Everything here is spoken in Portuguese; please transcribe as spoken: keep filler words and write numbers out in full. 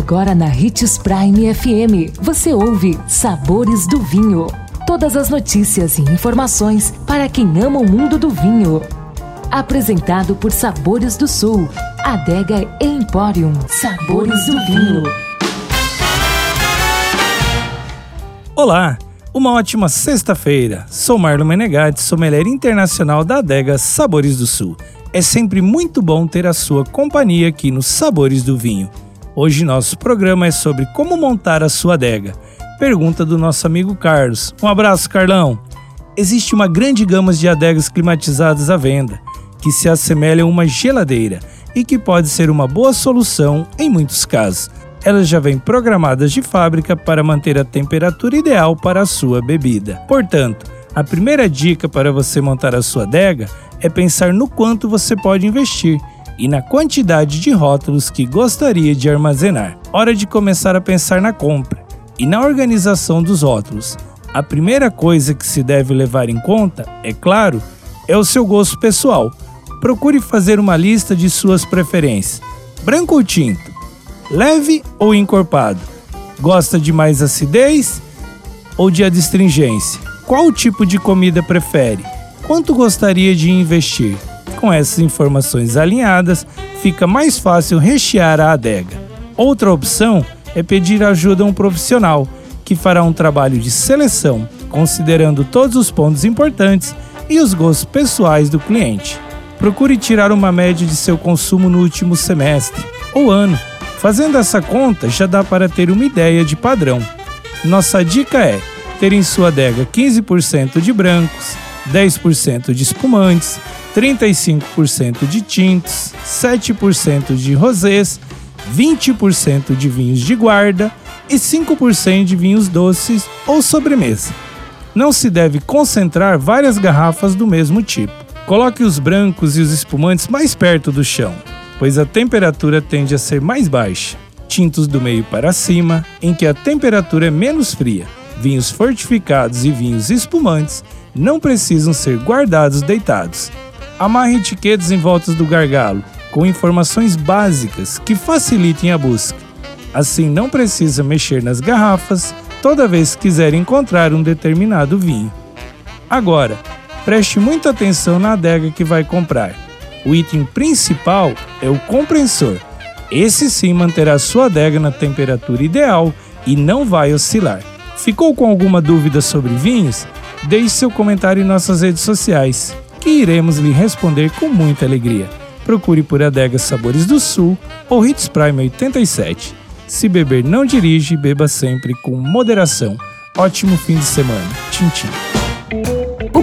Agora na Ritz Prime F M, você ouve Sabores do Vinho. Todas as notícias e informações para quem ama o mundo do vinho. Apresentado por Sabores do Sul, Adega Emporium, Sabores do Vinho. Olá, uma ótima sexta-feira. Sou Marlon Menegatti, sommelier internacional da Adega Sabores do Sul. É sempre muito bom ter a sua companhia aqui nos Sabores do Vinho. Hoje nosso programa é sobre como montar a sua adega. Pergunta do nosso amigo Carlos. Um abraço, Carlão! Existe uma grande gama de adegas climatizadas à venda, que se assemelham a uma geladeira e que pode ser uma boa solução em muitos casos. Elas já vêm programadas de fábrica para manter a temperatura ideal para a sua bebida. Portanto, a primeira dica para você montar a sua adega é pensar no quanto você pode investir e na quantidade de rótulos que gostaria de armazenar. Hora de começar a pensar na compra e na organização dos rótulos. A primeira coisa que se deve levar em conta, é claro, é o seu gosto pessoal. Procure fazer uma lista de suas preferências. Branco ou tinto? Leve ou encorpado? Gosta de mais acidez ou de adstringência? Qual tipo de comida prefere? Quanto gostaria de investir? Com essas informações alinhadas, fica mais fácil rechear a adega. Outra opção é pedir ajuda a um profissional, que fará um trabalho de seleção, considerando todos os pontos importantes e os gostos pessoais do cliente. Procure tirar uma média de seu consumo no último semestre ou ano. Fazendo essa conta, já dá para ter uma ideia de padrão. Nossa dica é ter em sua adega quinze por cento de brancos, dez por cento de espumantes, trinta e cinco por cento de tintos, sete por cento de rosés, vinte por cento de vinhos de guarda e cinco por cento de vinhos doces ou sobremesa. Não se deve concentrar várias garrafas do mesmo tipo. Coloque os brancos e os espumantes mais perto do chão, pois a temperatura tende a ser mais baixa. Tintos do meio para cima, em que a temperatura é menos fria. Vinhos fortificados e vinhos espumantes não precisam ser guardados deitados. Amarre etiquetas em volta do gargalo, com informações básicas que facilitem a busca. Assim, não precisa mexer nas garrafas toda vez que quiser encontrar um determinado vinho. Agora, preste muita atenção na adega que vai comprar. O item principal é o compressor. Esse sim manterá sua adega na temperatura ideal e não vai oscilar. Ficou com alguma dúvida sobre vinhos? Deixe seu comentário em nossas redes sociais, que iremos lhe responder com muita alegria. Procure por Adega Sabores do Sul ou Hits Prime oitenta e sete. Se beber não dirige, beba sempre com moderação. Ótimo fim de semana. Tchim, tchim. O